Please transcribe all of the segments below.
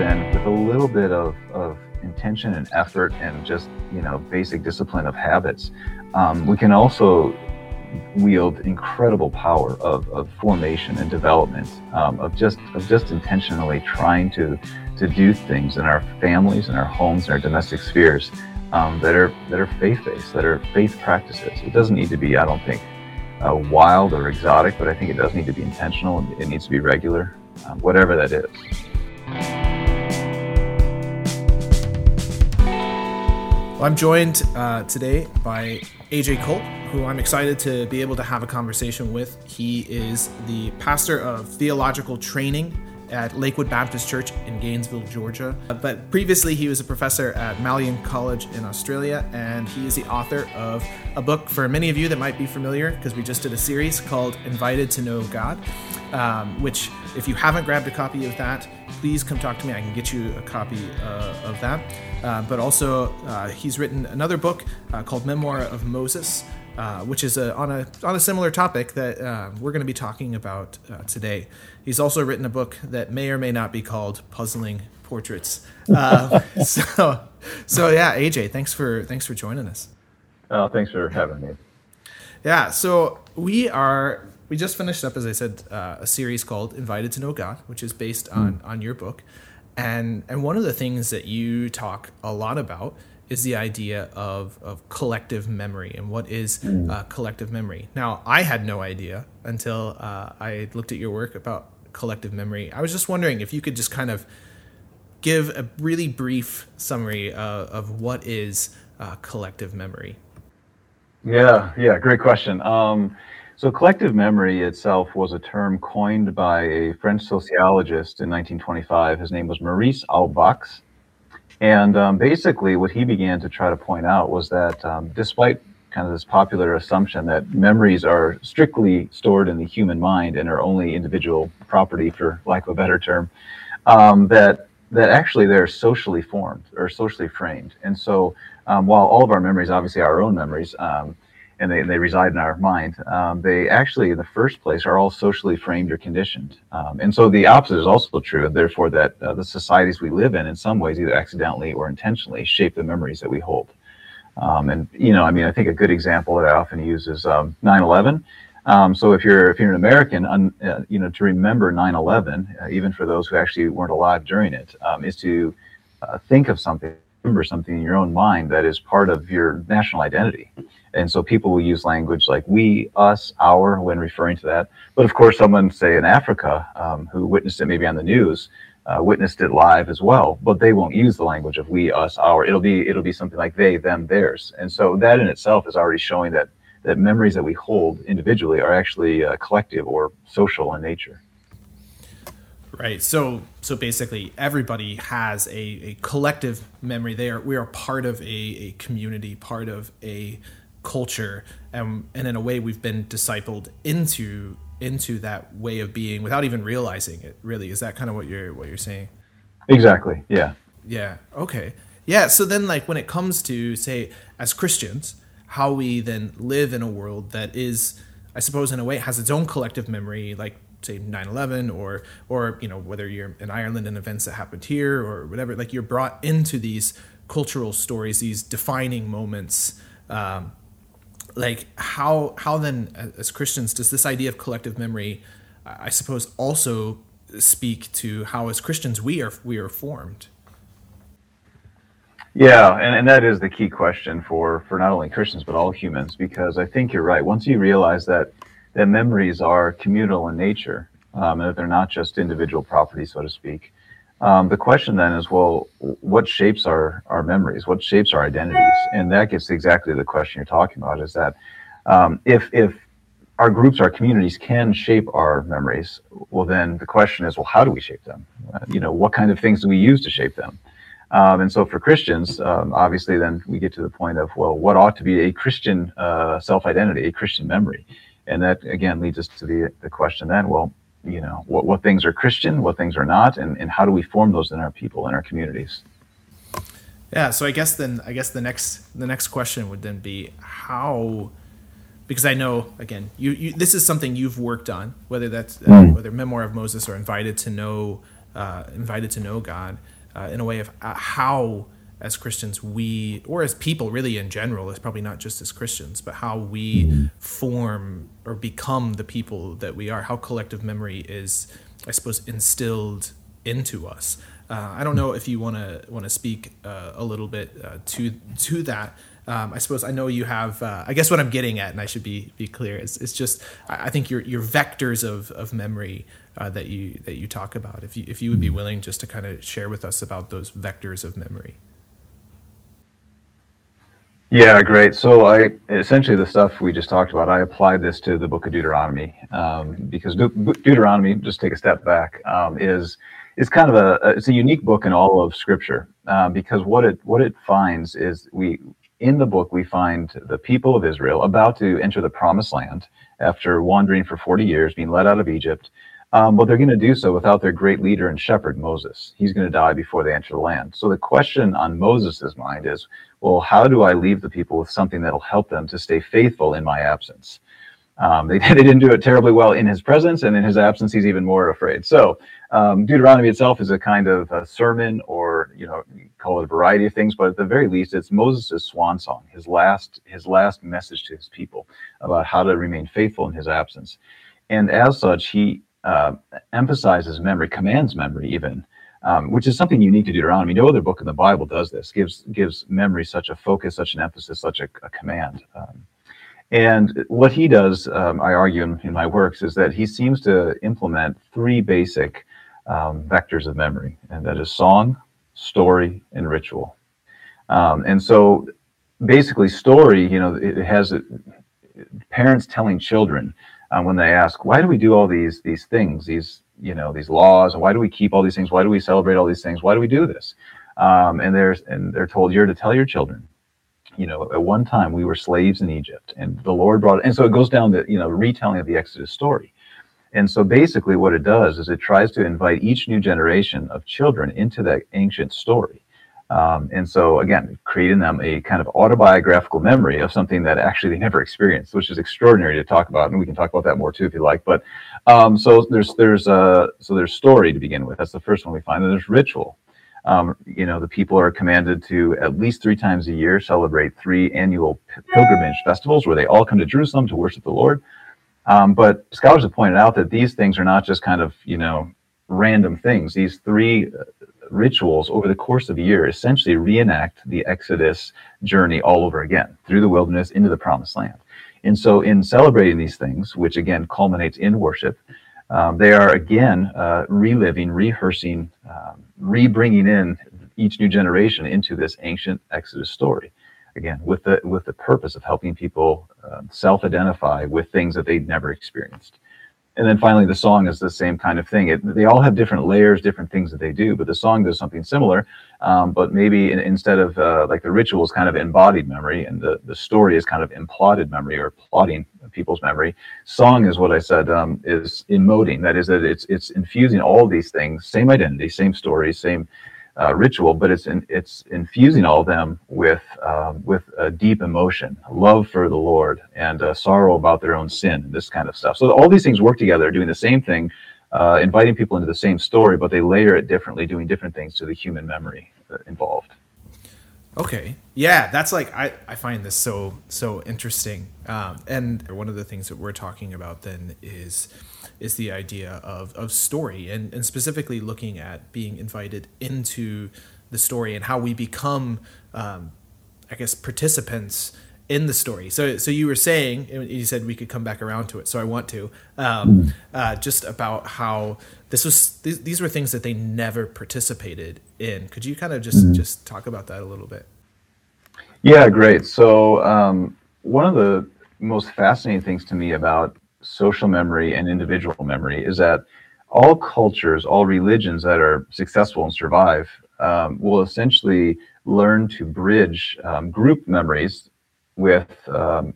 then with a little bit of intention and effort and just, you know, basic discipline of habits, we can also wield incredible power of formation and development, of just intentionally trying to do things in our families, in our homes, in our domestic spheres, that are faith-based, that are faith practices. It doesn't need to be, I don't think, wild or exotic, but I think it does need to be intentional, and it needs to be regular, whatever that is. Well, I'm joined today by AJ Colt, who I'm excited to be able to have a conversation with. He is the pastor of theological training at Lakewood Baptist Church in Gainesville, Georgia. But previously, he was a professor at Mallian College in Australia, and he is the author of a book for many of you that might be familiar, because we just did a series called Invited to Know God, which, if you haven't grabbed a copy of that, please come talk to me. I can get you a copy of that. But also, he's written another book called Memoir of Moses, which is on a similar topic that we're going to be talking about today. He's also written a book that may or may not be called Puzzling Portraits. So yeah, AJ, thanks for joining us. Oh, thanks for having me. Yeah, so we just finished up, as I said, a series called Invited to Know God, which is based on your book, and one of the things that you talk a lot about is the idea of collective memory and what is collective memory. Now, I had no idea until I looked at your work about collective memory. I was just wondering if you could just kind of give a really brief summary of what is collective memory. Yeah, great question. So collective memory itself was a term coined by a French sociologist in 1925. His name was Maurice Halbwachs. And basically what he began to try to point out was that despite kind of this popular assumption that memories are strictly stored in the human mind and are only individual property, for lack of a better term, that actually they're socially formed or socially framed. And so while all of our memories, obviously our own memories, and they reside in our mind, they actually in the first place are all socially framed or conditioned. And so the opposite is also true, and therefore that the societies we live in some ways, either accidentally or intentionally, shape the memories that we hold. And, you know, I mean, I think a good example that I often use is 9/11. So if you're an American, you know, to remember 9/11, even for those who actually weren't alive during it, is to think of something, remember something in your own mind that is part of your national identity. And so people will use language like we, us, our, when referring to that. But of course, someone, say in Africa, who witnessed it maybe on the news, witnessed it live as well, but they won't use the language of we, us, our. It'll be something like they, them, theirs. And so that in itself is already showing that memories that we hold individually are actually collective or social in nature. Right. So basically, everybody has a collective memory. We are part of a community, part of a culture, and in a way we've been discipled into that way of being without even realizing it, really. Is that kind of what you're saying? Exactly. Yeah. Okay. Yeah. So then, like, when it comes to, say, as Christians, how we then live in a world that is, I suppose, in a way has its own collective memory, like, say, 9/11 or, you know, whether you're in Ireland and events that happened here or whatever, like, you're brought into these cultural stories, these defining moments, like how then, as Christians, does this idea of collective memory, I suppose, also speak to how as Christians we are formed? Yeah, and that is the key question for not only Christians but all humans, because I think you're right. Once you realize that memories are communal in nature, and that they're not just individual property, so to speak, the question then is, well, what shapes our memories? What shapes our identities? And that gets exactly the question you're talking about, is that if our groups, our communities can shape our memories, well, then the question is, well, how do we shape them? You know, what kind of things do we use to shape them? And so for Christians, obviously, then we get to the point of, well, what ought to be a Christian self-identity, a Christian memory? And that, again, leads us to the question then, well, you know, what things are Christian, what things are not, and how do we form those in our people, in our communities? Yeah, so I guess the next question would then be how, because I know, again, you this is something you've worked on, whether that's whether Memoir of Moses or Invited to Know Invited to Know God, in a way of how, as Christians, we, or as people really in general, it's probably not just as Christians, but how we form or become the people that we are, how collective memory is, I suppose, instilled into us. I don't know if you want to speak a little bit to that. I suppose I know you have. I guess what I'm getting at, and I should be clear, is it's just I think your vectors of memory that you talk about. If you would be willing just to kind of share with us about those vectors of memory. Yeah, great. So I essentially the stuff we just talked about, I applied this to the Book of Deuteronomy because Deuteronomy, just take a step back, is kind of a unique book in all of Scripture because what it finds is in the book, we find the people of Israel about to enter the Promised Land after wandering for 40 years, being led out of Egypt. But they're going to do so without their great leader and shepherd, Moses. He's going to die before they enter the land. So the question on Moses' mind is, well, how do I leave the people with something that'll help them to stay faithful in my absence? They didn't do it terribly well in his presence, and in his absence, he's even more afraid. So Deuteronomy itself is a kind of a sermon, or call it a variety of things, but at the very least, it's Moses' swan song, his last message to his people about how to remain faithful in his absence. And as such, he emphasizes memory, commands memory even, which is something unique to Deuteronomy. No other book in the Bible does this, gives memory such a focus, such an emphasis, such a command. And what he does, I argue in my works, is that he seems to implement three basic vectors of memory, and that is song, story, and ritual. And so basically story, it has parents telling children when they ask, why do we do all these things, these laws, and why do we keep all these things? Why do we celebrate all these things? Why do we do this? And they're told, you're to tell your children, at one time we were slaves in Egypt, and the Lord brought, and so it goes down to, retelling of the Exodus story. And so basically what it does is it tries to invite each new generation of children into that ancient story. And so again, creating them a kind of autobiographical memory of something that actually they never experienced, which is extraordinary to talk about. And we can talk about that more too, if you like, but, so there's story to begin with. That's the first one we find. Then there's ritual. The people are commanded to at least 3 times a year celebrate 3 annual pilgrimage festivals where they all come to Jerusalem to worship the Lord. But scholars have pointed out that these things are not just kind of, random things. These 3 rituals over the course of a year essentially reenact the Exodus journey all over again, through the wilderness into the Promised Land. And so in celebrating these things, which again culminates in worship, they are again reliving, rehearsing, re-bringing in each new generation into this ancient Exodus story, again with the purpose of helping people self-identify with things that they'd never experienced. And then finally, the song is the same kind of thing. They all have different layers, different things that they do, but the song does something similar, but maybe instead of like the ritual is kind of embodied memory, and the story is kind of imploded memory, or plotting people's memory. Song is what I said is emoting. That is that it's infusing all these things, same identity, same story, same ritual, but it's infusing all of them with a deep emotion, love for the Lord, and sorrow about their own sin, and this kind of stuff. So all these things work together, doing the same thing, inviting people into the same story, but they layer it differently, doing different things to the human memory involved. Okay, yeah, that's like I find this so interesting, and one of the things that we're talking about then is the idea of story, and specifically looking at being invited into the story and how we become, I guess, participants in the story. So you were saying, and you said we could come back around to it, so I want to, just about how these were things that they never participated in. Could you kind of just talk about that a little bit? Yeah, great. So one of the most fascinating things to me about social memory and individual memory is that all cultures, all religions that are successful and survive will essentially learn to bridge group memories with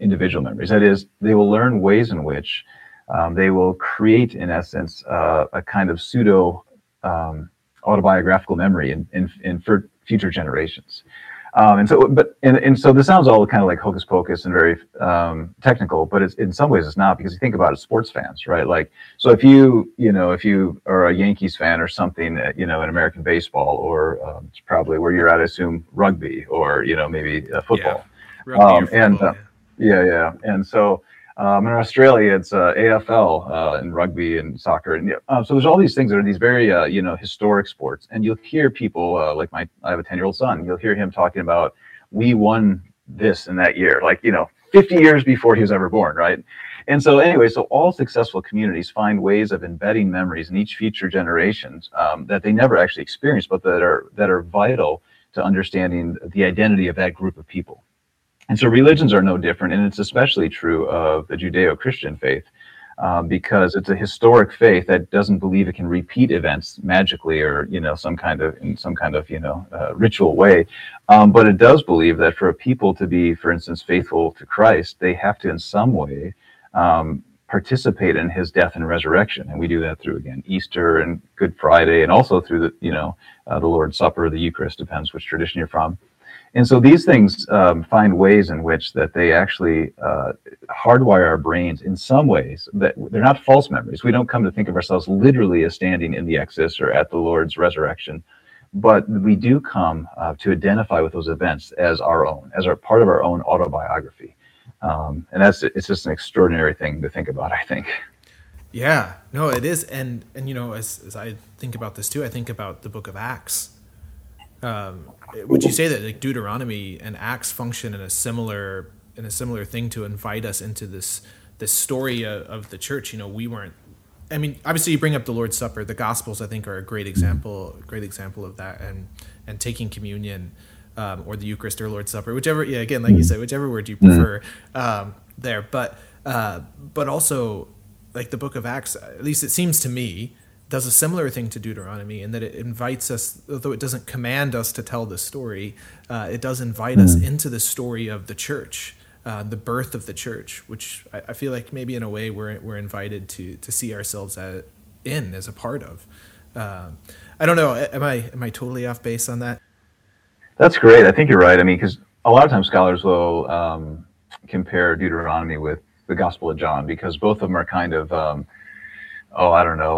individual memories. That is, they will learn ways in which they will create, in essence, a kind of pseudo autobiographical memory in for future generations. And so this sounds all kind of like hocus pocus and very technical, but it's, in some ways it's not, because you think about it, sports fans, right? Like, so if you are a Yankees fan or something, in American baseball, or it's probably where you're at, I assume rugby, or maybe football. Yeah. Rugby or football, and and so in Australia it's AFL and rugby and soccer, and so there's all these things that are these very historic sports, and you'll hear people like I have a 10-year-old son, you'll hear him talking about, we won this in that year, like 50 years before he was ever born, right? And so anyway, so all successful communities find ways of embedding memories in each future generations that they never actually experienced, but that are vital to understanding the identity of that group of people. And so religions are no different, and it's especially true of the Judeo-Christian faith, because it's a historic faith that doesn't believe it can repeat events magically or ritual way, but it does believe that for a people to be, for instance, faithful to Christ, they have to in some way participate in his death and resurrection. And we do that through, again, Easter and Good Friday, and also through the Lord's Supper, the Eucharist, depends which tradition you're from. And so these things find ways in which that they actually hardwire our brains in some ways that they're not false memories. We don't come to think of ourselves literally as standing in the Exodus or at the Lord's resurrection, but we do come to identify with those events as our own, as our part of our own autobiography. And it's just an extraordinary thing to think about, I think. Yeah, no, it is. And as I think about this too, I think about the book of Acts. Would you say that like Deuteronomy and Acts function in a similar thing to invite us into this story of the church? We weren't. I mean, obviously, you bring up the Lord's Supper. The Gospels, I think, are a great example of that, and taking communion or the Eucharist or Lord's Supper, whichever. Yeah, again, like you said, whichever word you prefer there. But also, like the Book of Acts, at least it seems to me, does a similar thing to Deuteronomy, in that it invites us, although it doesn't command us to tell the story, it does invite us into the story of the church, the birth of the church, which I feel like maybe in a way we're invited to see ourselves as a part of. I don't know. Am I totally off base on that? That's great. I think you're right. I mean, because a lot of times scholars will compare Deuteronomy with the Gospel of John, because both of them are kind of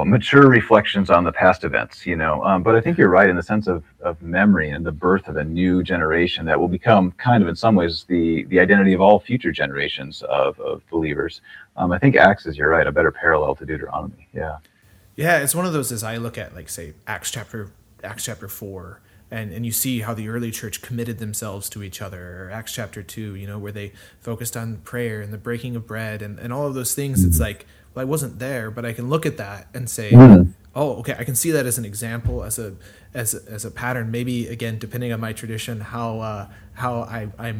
mature reflections on the past events, but I think you're right in the sense of memory and the birth of a new generation that will become kind of in some ways the identity of all future generations of believers. I think Acts is, you're right, a better parallel to Deuteronomy. Yeah. Yeah. It's one of those, as I look at like, say, Acts chapter 4 and you see how the early church committed themselves to each other, or Acts chapter 2, where they focused on prayer and the breaking of bread and all of those things. It's like, I wasn't there, but I can look at that and say, "Oh, okay, I can see that as an example, as a pattern." Maybe again, depending on my tradition, how I'm I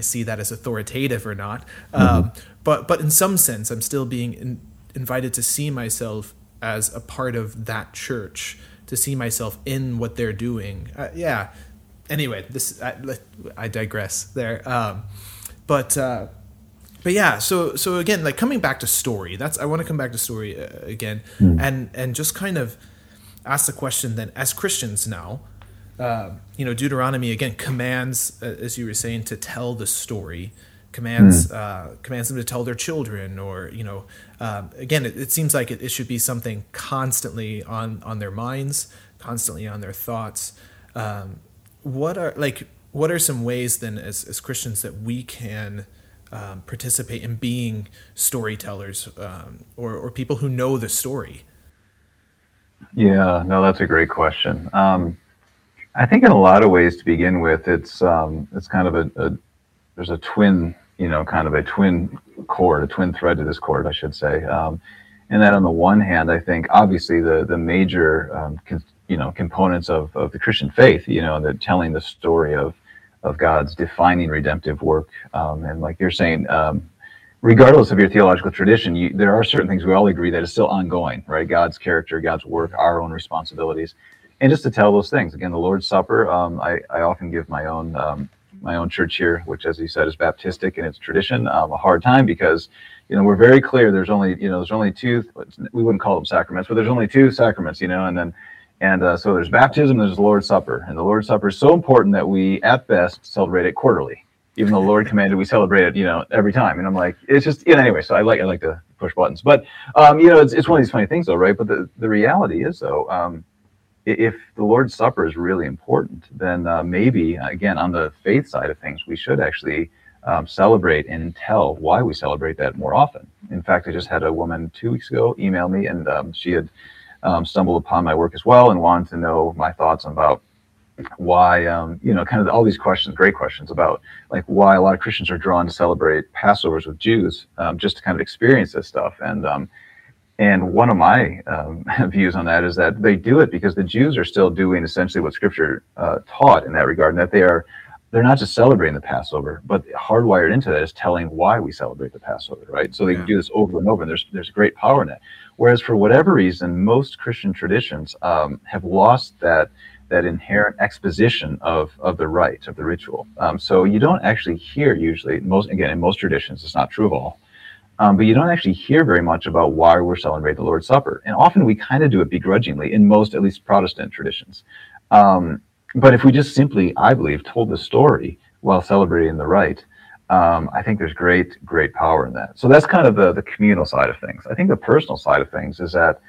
see that as authoritative or not. But in some sense, I'm still being invited to see myself as a part of that church, to see myself in what they're doing. Yeah. Anyway, I digress there. But yeah, so again, like coming back to story, I want to come back to story again, and just kind of ask the question then, as Christians now, Deuteronomy again commands, as you were saying, to tell the story, commands them to tell their children, or again, it seems like it should be something constantly on their minds, constantly on their thoughts. What are some ways then, as Christians, that we can participate in being storytellers, or people who know the story? Yeah, no, that's a great question. I think in a lot of ways, to begin with, it's kind of there's a twin, kind of a twin thread to this cord, I should say. And that on the one hand, I think obviously the major, components of the Christian faith, that telling the story of God's defining redemptive work. And like you're saying, regardless of your theological tradition, there are certain things we all agree that is still ongoing, right? God's character, God's work, our own responsibilities. And just to tell those things, again, the Lord's Supper, I often give my own church here, which as you said is Baptistic in its tradition, a hard time, because we're very clear there's only two, we wouldn't call them sacraments, but there's only two sacraments, and then And so there's baptism, there's Lord's Supper. And the Lord's Supper is so important that we, at best, celebrate it quarterly. Even though the Lord commanded we celebrate it, every time. And I'm like, it's just, anyway, so I like to push buttons. But, it's one of these funny things, though, right? But the reality is, though, if the Lord's Supper is really important, then maybe, again, on the faith side of things, we should actually celebrate and tell why we celebrate that more often. In fact, I just had a woman 2 weeks ago email me, and she had stumbled upon my work as well and wanted to know my thoughts about why, kind of all these questions, great questions about like why a lot of Christians are drawn to celebrate Passovers with Jews just to kind of experience this stuff. And one of my views on that is that they do it because the Jews are still doing essentially what Scripture taught in that regard, and that they're not just celebrating the Passover, but hardwired into that is telling why we celebrate the Passover, right? So they do this over and over, and there's great power in it. Whereas for whatever reason, most Christian traditions have lost that inherent exposition of the rite, of the ritual. So you don't actually hear usually, in most traditions, it's not true of all, but you don't actually hear very much about why we're celebrating the Lord's Supper. And often we kind of do it begrudgingly in most, at least Protestant traditions. But if we just simply, I believe, told the story while celebrating the rite, I think there's great, great power in that. So that's kind of the communal side of things. I think the personal side of things is that,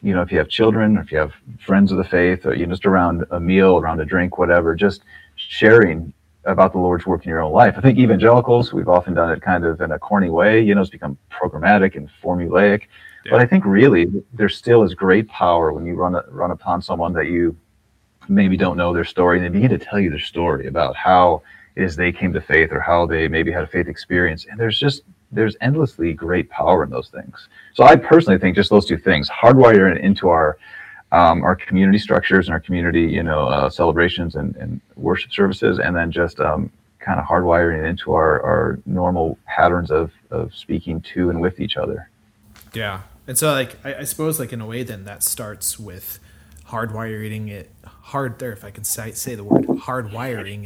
if you have children, or if you have friends of the faith, or just around a meal, around a drink, whatever, just sharing about the Lord's work in your own life. I think evangelicals, we've often done it kind of in a corny way, it's become programmatic and formulaic. Yeah. But I think really there still is great power when you run upon someone that you maybe don't know their story, and they begin to tell you their story about how it is they came to faith or how they maybe had a faith experience. And there's endlessly great power in those things. So I personally think just those two things, hardwire it into our community structures and our community, celebrations and worship services, and then just kind of hardwiring it into our normal patterns of speaking to and with each other. Yeah. And so I suppose in a way then that starts with hardwiring it hardwiring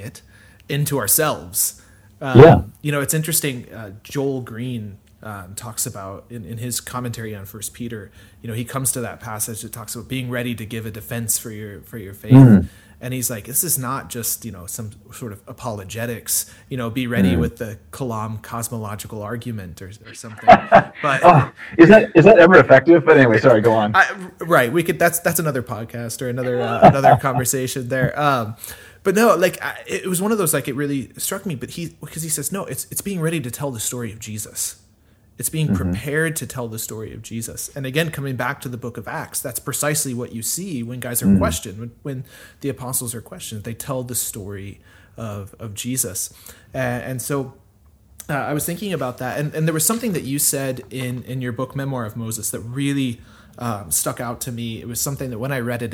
it into ourselves. It's interesting. Joel Green talks about in his commentary on First Peter, he comes to that passage that talks about being ready to give a defense for your faith. Mm. And he's like, this is not just, some sort of apologetics, be ready with the Kalam cosmological argument or something. But is that ever effective? But anyway, sorry, go on. Right. We could, that's another podcast or another conversation there. But no, it was one of those, it really struck me, but because he says, no, it's being ready to tell the story of Jesus. It's being prepared to tell the story of Jesus. And again, coming back to the book of Acts, that's precisely what you see when guys are questioned, when the apostles are questioned, they tell the story of Jesus. And so I was thinking about that. And there was something that you said in your book, Memoir of Moses, that really stuck out to me. It was something that when I read it,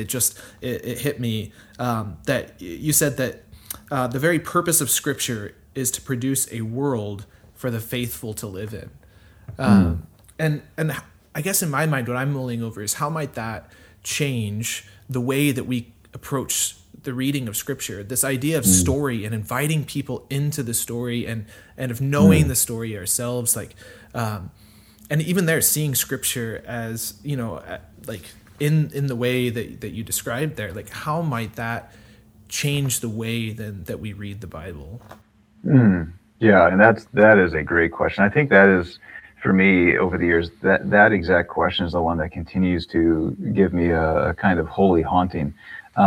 it hit me, that you said that the very purpose of Scripture is to produce a world for the faithful to live in. And I guess in my mind, what I'm mulling over is how might that change the way that we approach the reading of Scripture, this idea of story and inviting people into the story and of knowing the story ourselves, and even there seeing Scripture as, in the way that you described there, how might that change the way then that we read the Bible? Yeah. And that is a great question. I think that is, for me, over the years, that exact question is the one that continues to give me a kind of holy haunting,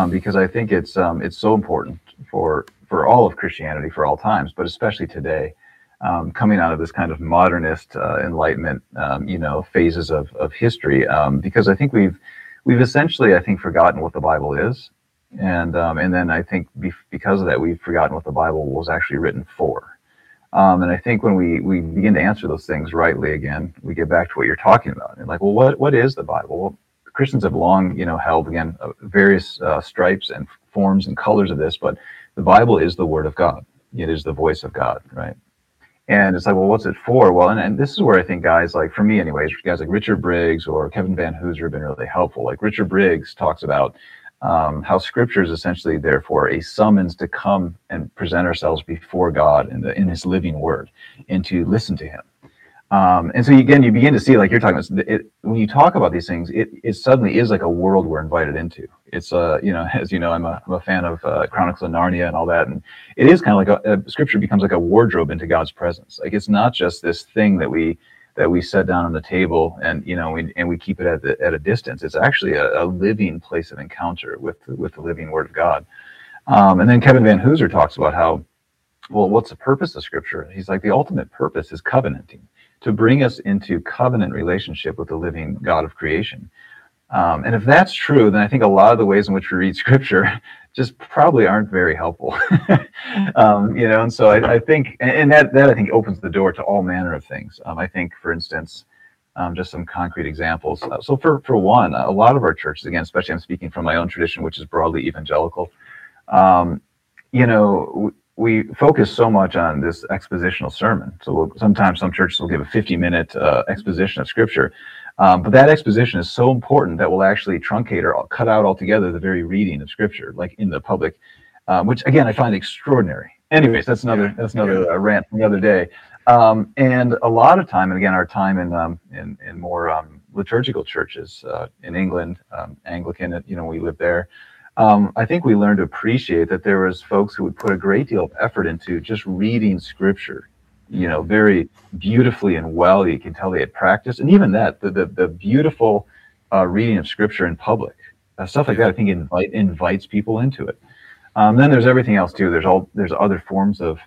because I think it's so important for all of Christianity for all times, but especially today, coming out of this kind of modernist Enlightenment, phases of history, because I think we've essentially, I think, forgotten what the Bible is, and then I think because of that, we've forgotten what the Bible was actually written for. And I think when we begin to answer those things rightly again, we get back to what you're talking about. And well, what is the Bible? Well, Christians have long, held, again, various stripes and forms and colors of this, but the Bible is the Word of God. It is the voice of God, right? And it's well, what's it for? Well, and this is where I think guys for me anyways, guys like Richard Briggs or Kevin Vanhoozer have been really helpful. Richard Briggs talks about how Scripture is essentially, therefore, a summons to come and present ourselves before God in His living Word, and to listen to Him. And so again, you begin to see, like you're talking about, when you talk about these things, it suddenly is like a world we're invited into. It's you know, as you know, I'm a fan of Chronicles of Narnia and all that, and it is kind of like scripture becomes like a wardrobe into God's presence. Like it's not just this thing that we set down on the table and, you know, we keep it at a distance. It's actually a living place of encounter with the living Word of God. And then Kevin Vanhoozer talks about how, well, what's the purpose of scripture? He's like, the ultimate purpose is covenanting, to bring us into covenant relationship with the living God of creation. And if that's true, then I think a lot of the ways in which we read scripture just probably aren't very helpful. You know, and so I think, and that I think opens the door to all manner of things. I think, for instance, just some concrete examples. So for one, a lot of our churches, again, especially I'm speaking from my own tradition, which is broadly evangelical, you know, we focus so much on this expositional sermon. So sometimes some churches will give a 50-minute exposition of scripture. But that exposition is so important that we'll actually truncate or cut out altogether the very reading of scripture, like in the public, which again, I find extraordinary. Anyways, that's another rant for another day. And a lot of time, and again, our time in more liturgical churches in England, Anglican, you know, we live there. I think we learned to appreciate that there was folks who would put a great deal of effort into just reading scripture, you know, very beautifully and well. You can tell they had practiced, and even that, the beautiful reading of scripture in public, stuff like that, I think invites people into it. Then there's everything else too. There's other forms of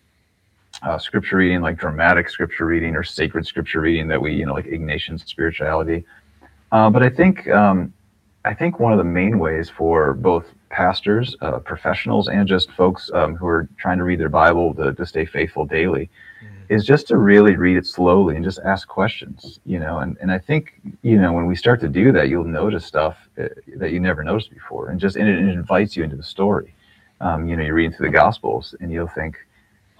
scripture reading, like dramatic scripture reading or sacred scripture reading that we, you know, like Ignatian spirituality. But I think one of the main ways for both pastors, professionals, and just folks who are trying to read their Bible to stay faithful daily is just to really read it slowly and just ask questions, you know. And I think, you know, when we start to do that, you'll notice stuff that you never noticed before. And it invites you into the story. You know, you're reading through the Gospels and you'll think,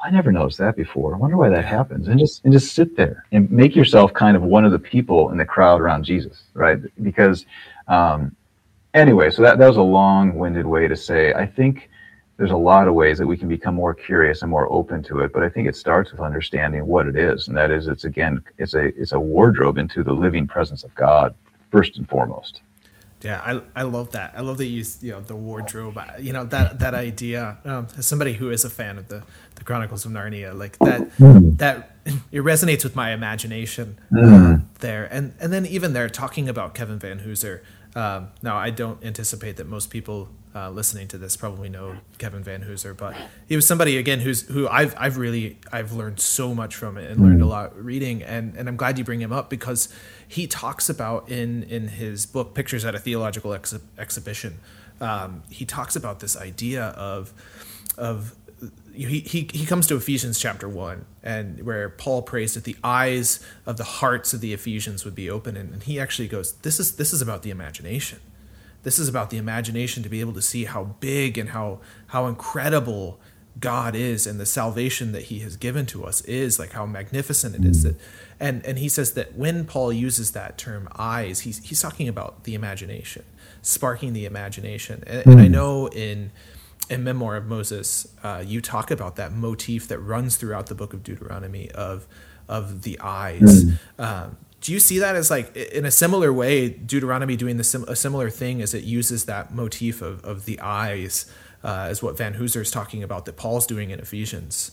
I never noticed that before. I wonder why that happens. And just sit there and make yourself kind of one of the people in the crowd around Jesus, right? Because anyway, so that was a long-winded way to say, I think there's a lot of ways that we can become more curious and more open to it, but I think it starts with understanding what it is, and that is it's a wardrobe into the living presence of God, first and foremost. Yeah, I love that. I love that you know, the wardrobe, you know, that idea. As somebody who is a fan of the Chronicles of Narnia, like that it resonates with my imagination there. And then even there, talking about Kevin Vanhoozer. Now, I don't anticipate that most people listening to this probably know Kevin Vanhoozer, but he was somebody again who I've learned so much from it and learned a lot reading, and I'm glad you bring him up because he talks about in his book Pictures at a Theological Exhibition, he talks about this idea of he comes to Ephesians chapter 1 and where Paul prays that the eyes of the hearts of the Ephesians would be open, and he actually goes, this is about the imagination. This is about the imagination to be able to see how big and how incredible God is, and the salvation that he has given to us is, like how magnificent it is. That, and he says that when Paul uses that term eyes, he's talking about the imagination, sparking the imagination. And I know in Memoir of Moses, you talk about that motif that runs throughout the book of Deuteronomy of the eyes. Do you see that as, like, in a similar way, Deuteronomy doing a similar thing as it uses that motif of the eyes as what Vanhoozer is talking about that Paul's doing in Ephesians?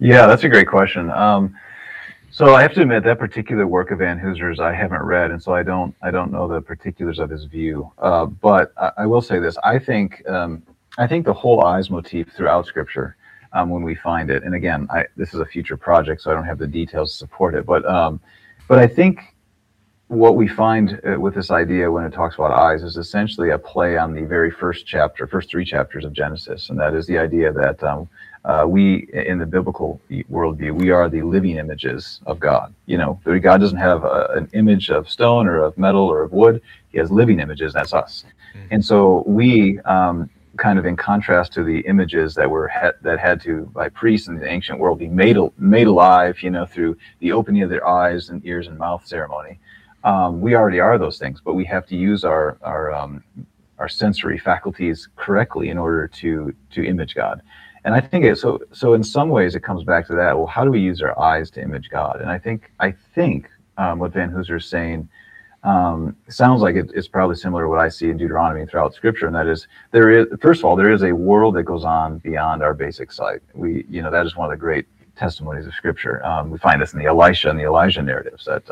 Yeah, that's a great question. So I have to admit that particular work of Vanhoozer's I haven't read, and so I don't know the particulars of his view. But I will say this: I think the whole eyes motif throughout Scripture, when we find it, and again, this is a future project, so I don't have the details to support it. But I think what we find with this idea when it talks about eyes is essentially a play on the very first three chapters of Genesis, and that is the idea that we, in the biblical worldview, we are the living images of God. You know, God doesn't have an image of stone or of metal or of wood. He has living images. That's us. And so we, kind of in contrast to the images that had to, by priests in the ancient world, be made alive, you know, through the opening of their eyes and ears and mouth ceremony. We already are those things, but we have to use our sensory faculties correctly in order to image God. And I think it, so in some ways it comes back to that. Well, how do we use our eyes to image God? And I think what Vanhoozer is saying sounds like it's probably similar to what I see in Deuteronomy throughout Scripture, and that is, there is a world that goes on beyond our basic sight. That is one of the great testimonies of Scripture. We find this in the Elisha and the Elijah narratives, that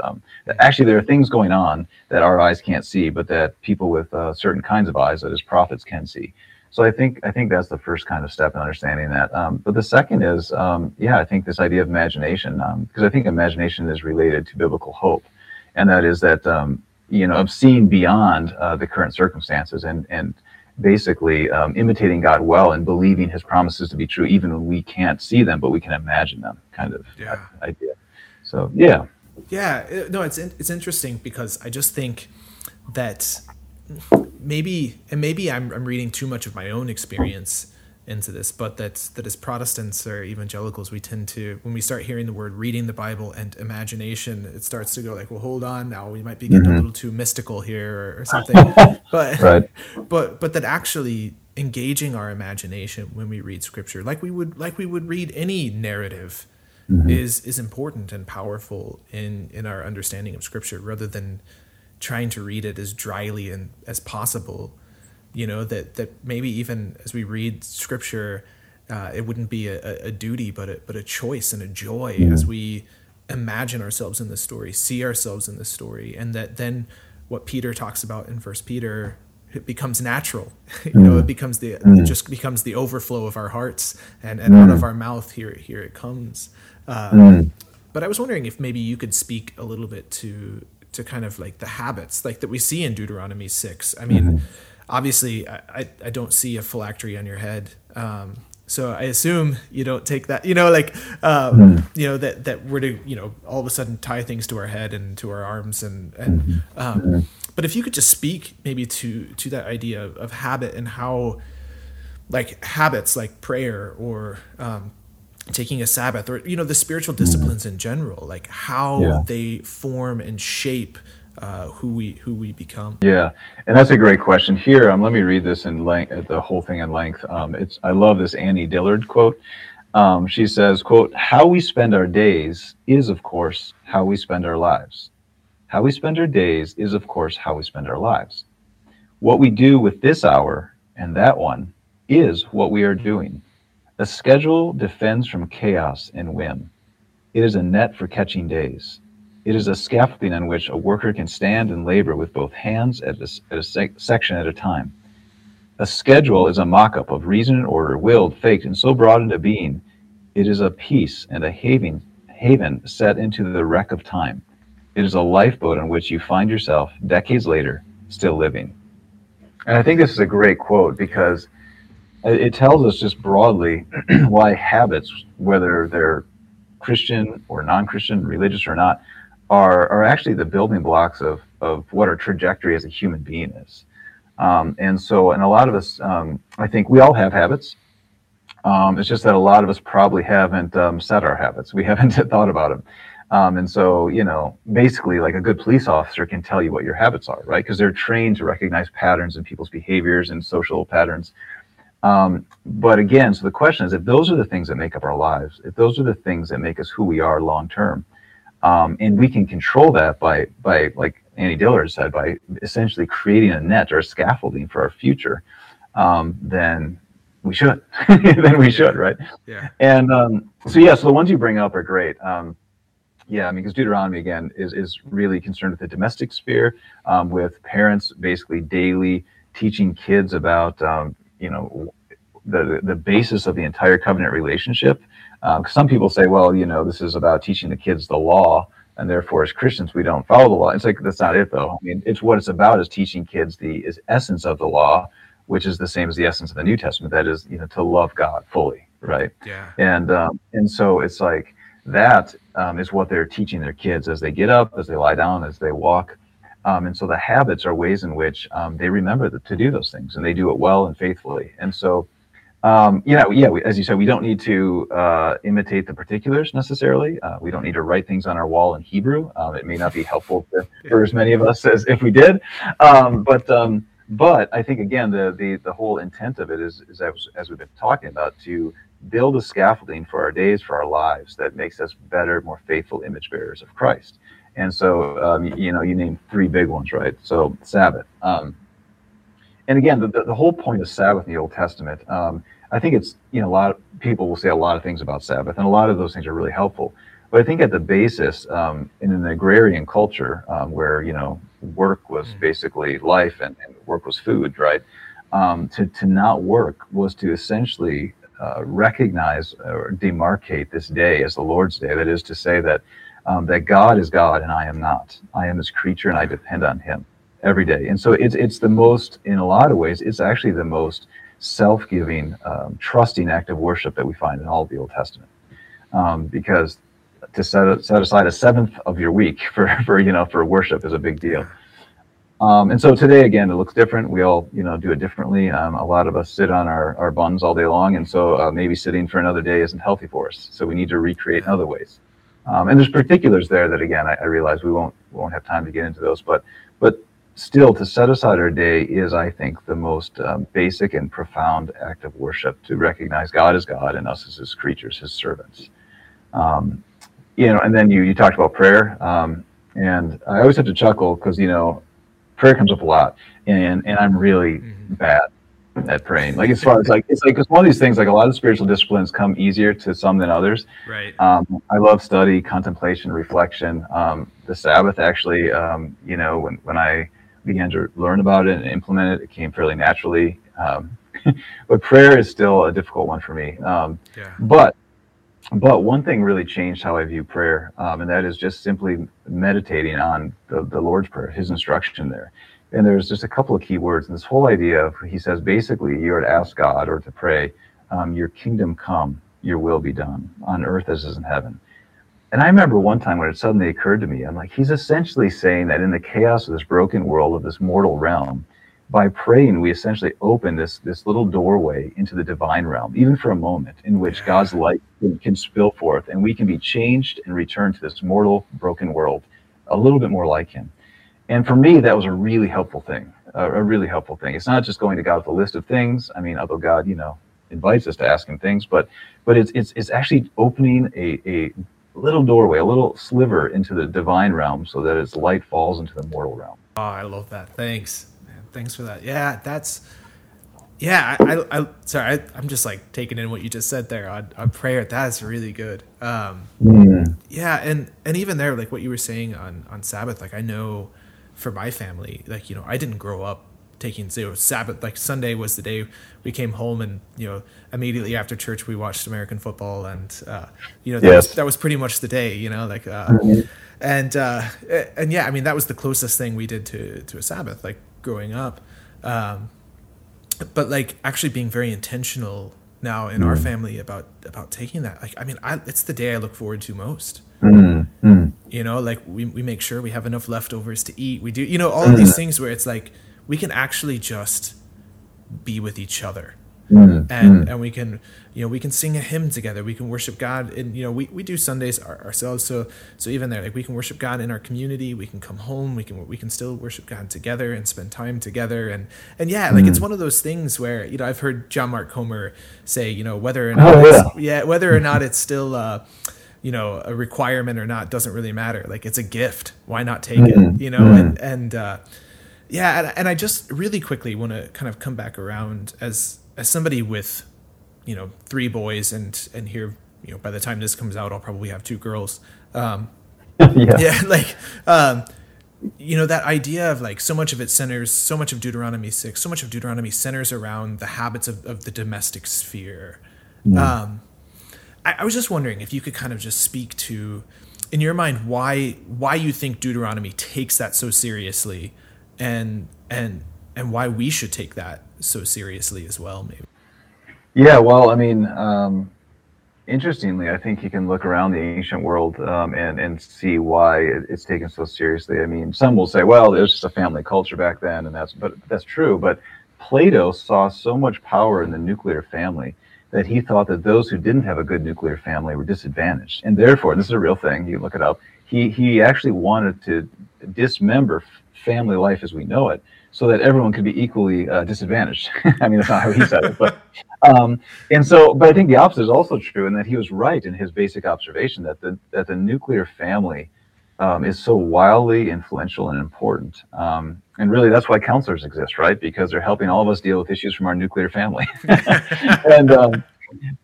actually there are things going on that our eyes can't see, but that people with certain kinds of eyes, that is, prophets, can see. So I think that's the first kind of step in understanding that. But the second is, I think this idea of imagination, because I think imagination is related to biblical hope, and that is that of seeing beyond the current circumstances and basically imitating God well and believing His promises to be true, even when we can't see them, but we can imagine them, kind of idea. So it's interesting, because I just think that. Maybe I'm reading too much of my own experience into this, but that as Protestants or evangelicals, we tend to, when we start hearing the word reading the Bible and imagination, it starts to go like, well, hold on now, we might be getting a little too mystical here or something. But right. but that actually engaging our imagination when we read Scripture, like we would read any narrative, is important and powerful in our understanding of Scripture, rather than trying to read it as dryly and as possible. That maybe even as we read Scripture, it wouldn't be a duty, but a choice and a joy as we imagine ourselves in the story, see ourselves in the story, and that then what Peter talks about in 1 Peter, it becomes natural. It becomes it just becomes the overflow of our hearts and out of our mouth. Here it comes. But I was wondering if maybe you could speak a little bit to kind of like the habits like that we see in Deuteronomy 6. I mean, obviously I don't see a phylactery on your head. So I assume you don't take that, that we're to, all of a sudden tie things to our head and to our arms and but if you could just speak maybe to that idea of habit and how like habits like prayer or, taking a Sabbath or, the spiritual disciplines in general, like how they form and shape who we become. Yeah, and that's a great question. Here, let me read this in length, the whole thing in length. I love this Annie Dillard quote. She says, quote, "How we spend our days is, of course, how we spend our lives. How we spend our days is, of course, how we spend our lives. What we do with this hour and that one is what we are doing. The schedule defends from chaos and whim. It is a net for catching days. It is a scaffolding on which a worker can stand and labor with both hands at a section at a time. A schedule is a mock-up of reason and order, willed, faked, and so brought into being. It is a peace and a haven set into the wreck of time. It is a lifeboat on which you find yourself, decades later, still living." And I think this is a great quote, because it tells us just broadly why habits, whether they're Christian or non-Christian, religious or not, are actually the building blocks of what our trajectory as a human being is. And a lot of us, I think we all have habits. It's just that a lot of us probably haven't set our habits. We haven't thought about them. Basically, like a good police officer can tell you what your habits are, right? Because they're trained to recognize patterns in people's behaviors and social patterns. But again, so the question is, if those are the things that make up our lives, if those are the things that make us who we are long term, and we can control that by like Annie Dillard said, by essentially creating a net or a scaffolding for our future, then we should. Right? Yeah. And so the ones you bring up are great. Because Deuteronomy, again, is really concerned with the domestic sphere, with parents basically daily teaching kids about the basis of the entire covenant relationship. Some people say, this is about teaching the kids the law, and therefore as Christians we don't follow the law. It's like, that's not it though. I mean, it's what it's about is teaching kids the essence of the law, which is the same as the essence of the New Testament. That is, to love God fully, right? Yeah. And so it's like that is what they're teaching their kids as they get up, as they lie down, as they walk. And so the habits are ways in which they remember to do those things, and they do it well and faithfully. And so, as you said, we don't need to imitate the particulars necessarily. We don't need to write things on our wall in Hebrew. It may not be helpful for as many of us as if we did. But I think, again, the whole intent of it is as we've been talking about, to build a scaffolding for our days, for our lives, that makes us better, more faithful image bearers of Christ. And so, you named three big ones, right? So Sabbath. And again, the whole point of Sabbath in the Old Testament, I think it's, a lot of people will say a lot of things about Sabbath, and a lot of those things are really helpful. But I think at the basis, in an agrarian culture where, work was basically life and work was food, right? To not work was to essentially recognize or demarcate this day as the Lord's day. That is to say that that God is God and I am not. I am his creature and I depend on him every day. And so it's the most, in a lot of ways, it's actually the most self-giving, trusting act of worship that we find in all of the Old Testament. Because to set aside a seventh of your week for worship is a big deal. And so today, again, it looks different. We all, do it differently. A lot of us sit on our buns all day long. And so maybe sitting for another day isn't healthy for us. So we need to recreate in other ways. And there's particulars there that, again, I realize we won't have time to get into those. But still, to set aside our day is, I think, the most basic and profound act of worship, to recognize God as God and us as his creatures, his servants. And then you talked about prayer. And I always have to chuckle because, prayer comes up a lot, and I'm really bad at praying. Like, as far as it's one of these things, like a lot of spiritual disciplines come easier to some than others. Right. I love study, contemplation, reflection. The Sabbath actually, when I began to learn about it and implement it, it came fairly naturally. But prayer is still a difficult one for me. But one thing really changed how I view prayer, and that is just simply meditating on the Lord's Prayer, his instruction there. And there's just a couple of key words. And this whole idea of, he says, basically, you are to ask God or to pray, your kingdom come, your will be done, on earth as is in heaven. And I remember one time when it suddenly occurred to me, I'm like, he's essentially saying that in the chaos of this broken world, of this mortal realm, by praying, we essentially open this little doorway into the divine realm, even for a moment, in which God's light can spill forth, and we can be changed and returned to this mortal, broken world a little bit more like him. And for me, that was a really helpful thing, It's not just going to God with a list of things. I mean, although God, invites us to ask him things, but it's actually opening a little doorway, a little sliver into the divine realm so that its light falls into the mortal realm. Oh, I love that. Thanks for that. Yeah, I'm just like taking in what you just said there on prayer. That's really good. And even there, like what you were saying on Sabbath, like I know for my family, like, I didn't grow up taking Sabbath. Like Sunday was the day we came home and, immediately after church, we watched American football and, that was pretty much the day, that was the closest thing we did to a Sabbath, like growing up. But like actually being very intentional now in our family about taking that. Like, it's the day I look forward to most, we make sure we have enough leftovers to eat. We do, all of these things where it's like, we can actually just be with each other and we can, we can sing a hymn together. We can worship God. And, we do Sundays ourselves. So even there, like we can worship God in our community. We can come home. We can still worship God together and spend time together. And it's one of those things where, I've heard John Mark Comer say, whether or not it's still, a requirement or not, doesn't really matter. Like it's a gift. Why not take it? And I just really quickly want to kind of come back around as somebody with, 3 boys and here, by the time this comes out, I'll probably have 2 girls. That idea of like so much of Deuteronomy 6, so much of Deuteronomy centers around the habits of the domestic sphere. I was just wondering if you could kind of just speak to, in your mind, why you think Deuteronomy takes that so seriously, and why we should take that so seriously as well, maybe. Yeah, well, interestingly, I think you can look around the ancient world and see why it's taken so seriously. I mean, some will say, well, it was just a family culture back then, but that's true. But Plato saw so much power in the nuclear family that he thought that those who didn't have a good nuclear family were disadvantaged. And therefore, this is a real thing, you can look it up, he actually wanted to dismember family life as we know it, so that everyone could be equally disadvantaged. I mean, that's not how he said it, but and so, but I think the opposite is also true, in that he was right in his basic observation that the nuclear family is so wildly influential and important. And really, that's why counselors exist, right? Because they're helping all of us deal with issues from our nuclear family.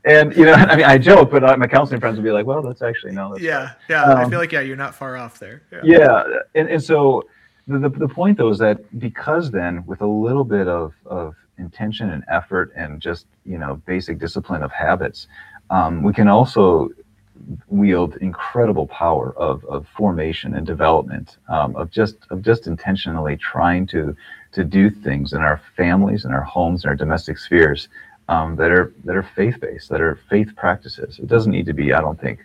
And you know, I mean, I joke, but my counseling friends would be like, "Well, that's actually no." That's yeah. I feel like you're not far off there. Yeah. And so the point though is that because then with a little bit of intention and effort and just basic discipline of habits, we can also wield incredible power of formation and development of just intentionally trying to do things in our families, in our homes, in our domestic spheres. That are faith-based, that are faith practices. It doesn't need to be, I don't think,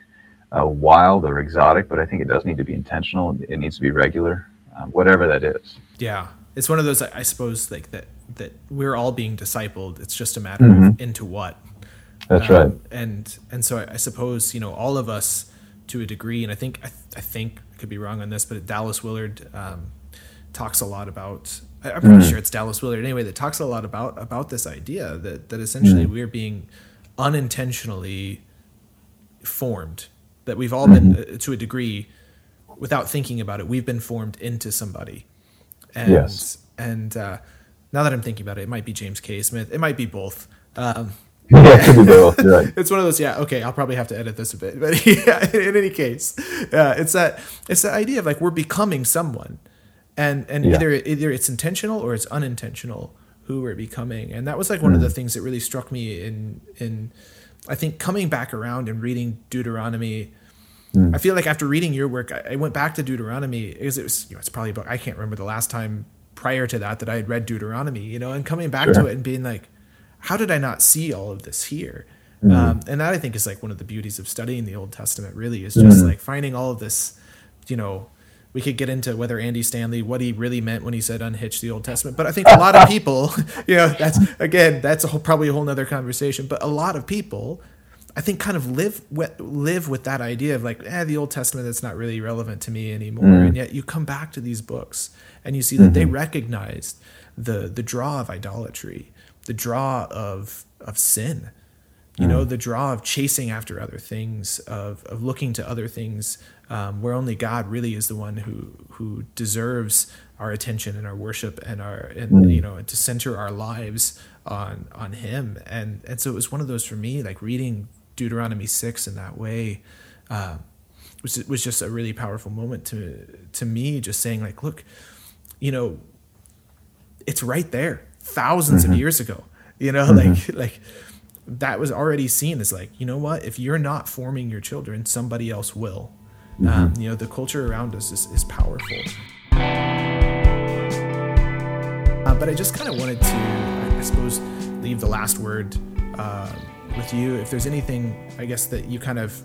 wild or exotic, but I think it does need to be intentional. It needs to be regular, whatever that is. Yeah, it's one of those, I suppose, like that we're all being discipled. It's just a matter of into what. That's right. And so I suppose all of us to a degree, and I think I could be wrong on this, but Dallas Willard talks a lot about. I'm pretty sure it's Dallas Willard anyway that talks a lot about this idea that essentially we're being unintentionally formed, that we've all been, to a degree, without thinking about it, we've been formed into somebody. And, yes. And now that I'm thinking about it, it might be James K. Smith. It might be both. It could be both. Right. It's one of those, I'll probably have to edit this a bit. But in any case, it's that idea of like we're becoming someone. And either it's intentional or it's unintentional who we're becoming. And that was like one of the things that really struck me in I think coming back around and reading Deuteronomy. I feel like after reading your work, I went back to Deuteronomy because it was it's probably about, I can't remember the last time prior to that I had read Deuteronomy, and coming back to it and being like, how did I not see all of this here? And that I think is like one of the beauties of studying the Old Testament really is just like finding all of this, we could get into whether Andy Stanley, what he really meant when he said unhitch the Old Testament. But I think a lot of people, that's probably a whole nother conversation. But a lot of people, I think, kind of live with that idea of like, the Old Testament, that's not really relevant to me anymore. And yet you come back to these books and you see that they recognized the draw of idolatry, the draw of sin, the draw of chasing after other things, of looking to other things, where only God really is the one who deserves our attention and our worship and to center our lives on Him. And so it was one of those for me, like reading Deuteronomy 6 in that way, was just a really powerful moment to me, just saying like, look, it's right there thousands of years ago, like that was already seen as like, what, if you're not forming your children, somebody else will. The culture around us is powerful. But I just kind of wanted to, I suppose, leave the last word with you. If there's anything, I guess, that you kind of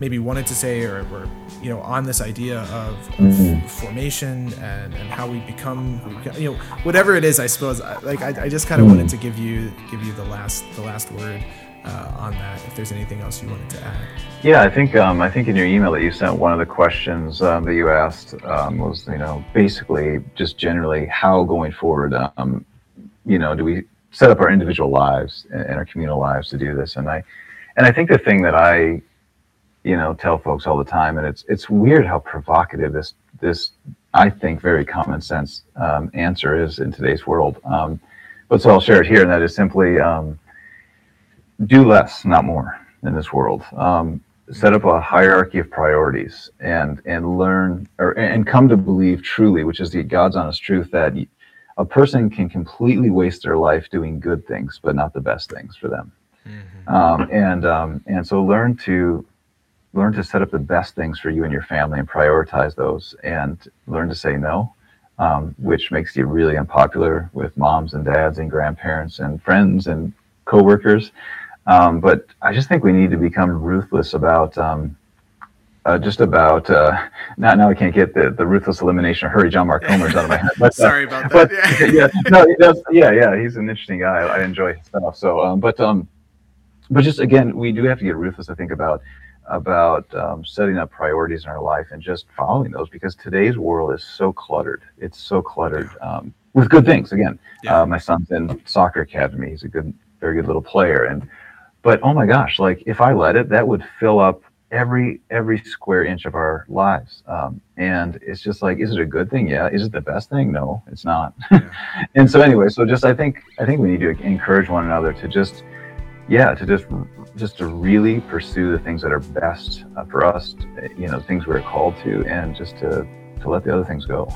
maybe wanted to say or on this idea of formation and how we become, whatever it is, I suppose, I just kind of wanted to give you the last word. On that, if there's anything else you wanted to add. Yeah, I think in your email that you sent, one of the questions that you asked was, basically just generally how going forward, do we set up our individual lives and our communal lives to do this? And I think the thing that I, tell folks all the time, and it's weird how provocative this I think very common sense answer is in today's world. But so I'll share it here, and that is simply. Do less, not more, in this world. Set up a hierarchy of priorities and learn and come to believe truly, which is the God's honest truth, that a person can completely waste their life doing good things, but not the best things for them. And so learn to set up the best things for you and your family and prioritize those, and learn to say no, which makes you really unpopular with moms and dads and grandparents and friends and coworkers. But I just think we need to become ruthless about now I can't get the ruthless elimination of hurry John Mark Comer's out of my head. But, sorry about that. But, he's an interesting guy. I enjoy his stuff. So, but just again, we do have to get ruthless, I think, about about setting up priorities in our life and just following those, because today's world is so cluttered. It's so cluttered with good things. Again, my son's in soccer academy. He's a good, very good little player. But oh my gosh, like if I let it, that would fill up every square inch of our lives. And it's just like, is it a good thing? Yeah. Is it the best thing? No, it's not. Yeah. And so anyway, so just, I think we need to encourage one another to just, to really pursue the things that are best for us, things we're called to, and just to let the other things go.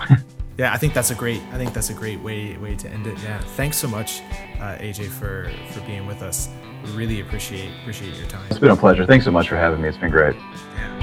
Yeah, I think that's a great way to end it. Yeah, thanks so much, AJ, for being with us. Really appreciate your time. It's been a pleasure. Thanks so much for having me. It's been great. Yeah.